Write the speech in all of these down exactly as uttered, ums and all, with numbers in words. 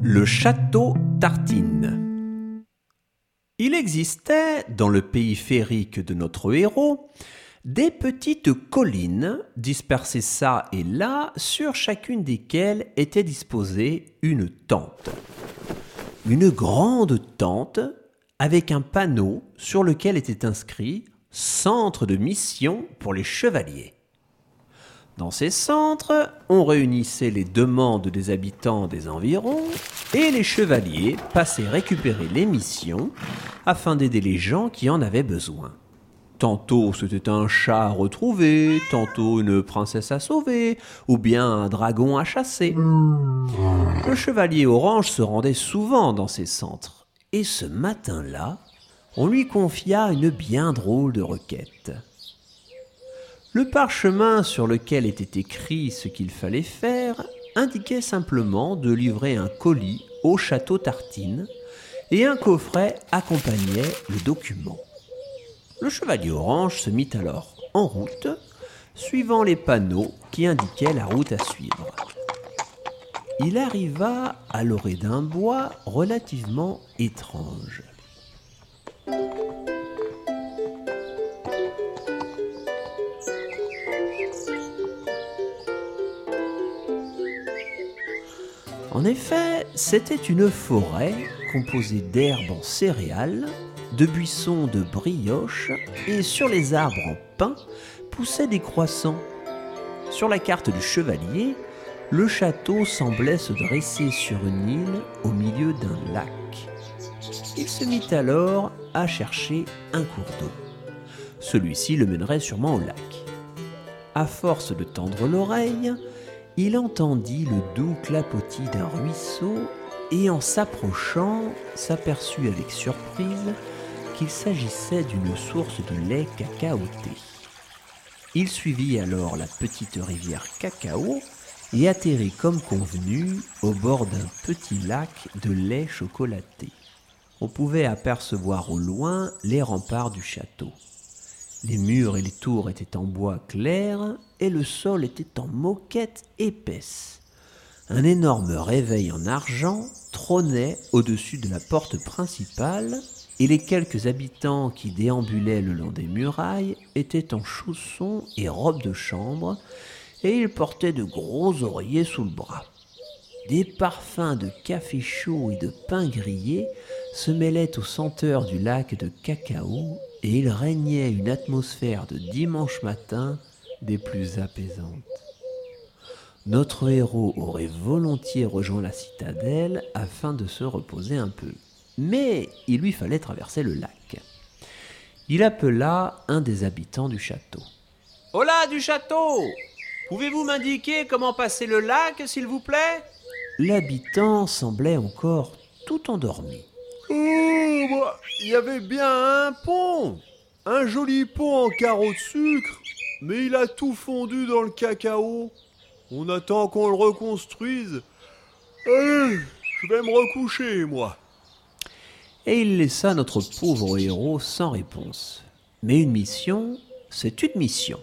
Le château tartine. Il existait, dans le pays féerique de notre héros, des petites collines dispersées çà et là, sur chacune desquelles était disposée une tente. Une grande tente avec un panneau sur lequel était inscrit « Centre de mission pour les chevaliers ». Dans ces centres, on réunissait les demandes des habitants des environs et les chevaliers passaient récupérer les missions afin d'aider les gens qui en avaient besoin. Tantôt c'était un chat à retrouver, tantôt une princesse à sauver, ou bien un dragon à chasser. Le chevalier Orange se rendait souvent dans ces centres, et ce matin-là, on lui confia une bien drôle de requête. Le parchemin sur lequel était écrit ce qu'il fallait faire indiquait simplement de livrer un colis au château Tartine, et un coffret accompagnait le document. Le chevalier Orange se mit alors en route, suivant les panneaux qui indiquaient la route à suivre. Il arriva à l'orée d'un bois relativement étrange. En effet, c'était une forêt composée d'herbes en céréales, de buissons de brioche, et sur les arbres en pin poussaient des croissants. Sur la carte du chevalier, le château semblait se dresser sur une île au milieu d'un lac. Il se mit alors à chercher un cours d'eau. Celui-ci le mènerait sûrement au lac. À force de tendre l'oreille, il entendit le doux clapotis d'un ruisseau et en s'approchant, s'aperçut avec surprise qu'il s'agissait d'une source de lait cacaoté. Il suivit alors la petite rivière cacao et atterrit comme convenu au bord d'un petit lac de lait chocolaté. On pouvait apercevoir au loin les remparts du château. Les murs et les tours étaient en bois clair et le sol était en moquette épaisse. Un énorme réveil en argent trônait au-dessus de la porte principale et les quelques habitants qui déambulaient le long des murailles étaient en chaussons et robes de chambre et ils portaient de gros oreillers sous le bras. Des parfums de café chaud et de pain grillé se mêlaient aux senteurs du lac de cacao et il régnait une atmosphère de dimanche matin des plus apaisantes. Notre héros aurait volontiers rejoint la citadelle afin de se reposer un peu, mais il lui fallait traverser le lac. Il appela un des habitants du château. « Hola du château! Pouvez-vous m'indiquer comment passer le lac, s'il vous plaît ?» L'habitant semblait encore tout endormi. « Oh, bah, y avait bien un pont! Un joli pont en carreaux de sucre, mais il a tout fondu dans le cacao. » On attend qu'on le reconstruise. Allez, je vais me recoucher, moi. » Et il laissa notre pauvre héros sans réponse. Mais une mission, c'est une mission.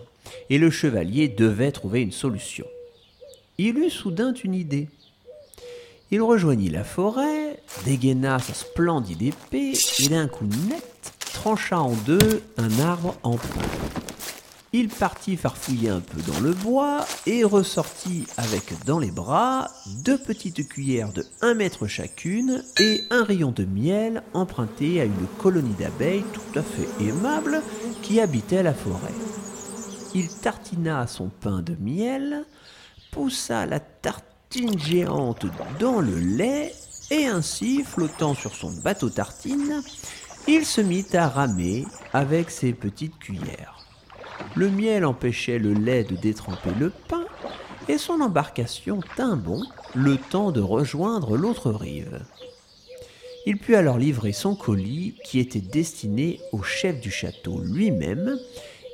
Et le chevalier devait trouver une solution. Il eut soudain une idée. Il rejoignit la forêt, dégaina sa splendide épée et d'un coup net, trancha en deux un arbre en pin. Il partit farfouiller un peu dans le bois et ressortit avec dans les bras deux petites cuillères de un mètre chacune et un rayon de miel emprunté à une colonie d'abeilles tout à fait aimable qui habitait la forêt. Il tartina son pain de miel, poussa la tartine géante dans le lait et ainsi, flottant sur son bateau tartine, il se mit à ramer avec ses petites cuillères. Le miel empêchait le lait de détremper le pain et son embarcation tint bon le temps de rejoindre l'autre rive. Il put alors livrer son colis qui était destiné au chef du château lui-même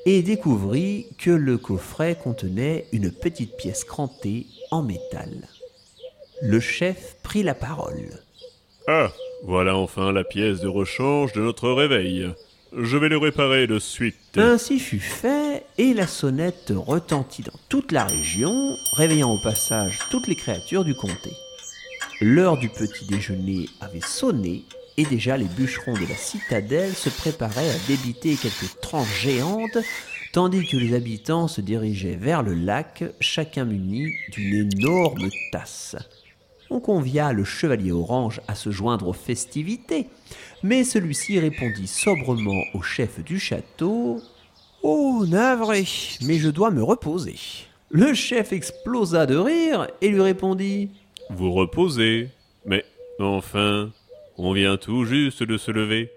et découvrit que le coffret contenait une petite pièce crantée en métal. Le chef prit la parole. « Ah, voilà enfin la pièce de rechange de notre réveil. Je vais le réparer de suite. » Ainsi fut fait, et la sonnette retentit dans toute la région, réveillant au passage toutes les créatures du comté. L'heure du petit déjeuner avait sonné et déjà les bûcherons de la citadelle se préparaient à débiter quelques tranches géantes, tandis que les habitants se dirigeaient vers le lac, chacun muni d'une énorme tasse. On convia le Chevalier Orange à se joindre aux festivités, mais celui-ci répondit sobrement au chef du château « Oh, navré, mais je dois me reposer !» Le chef explosa de rire et lui répondit « Vous reposez, mais enfin, on vient tout juste de se lever. »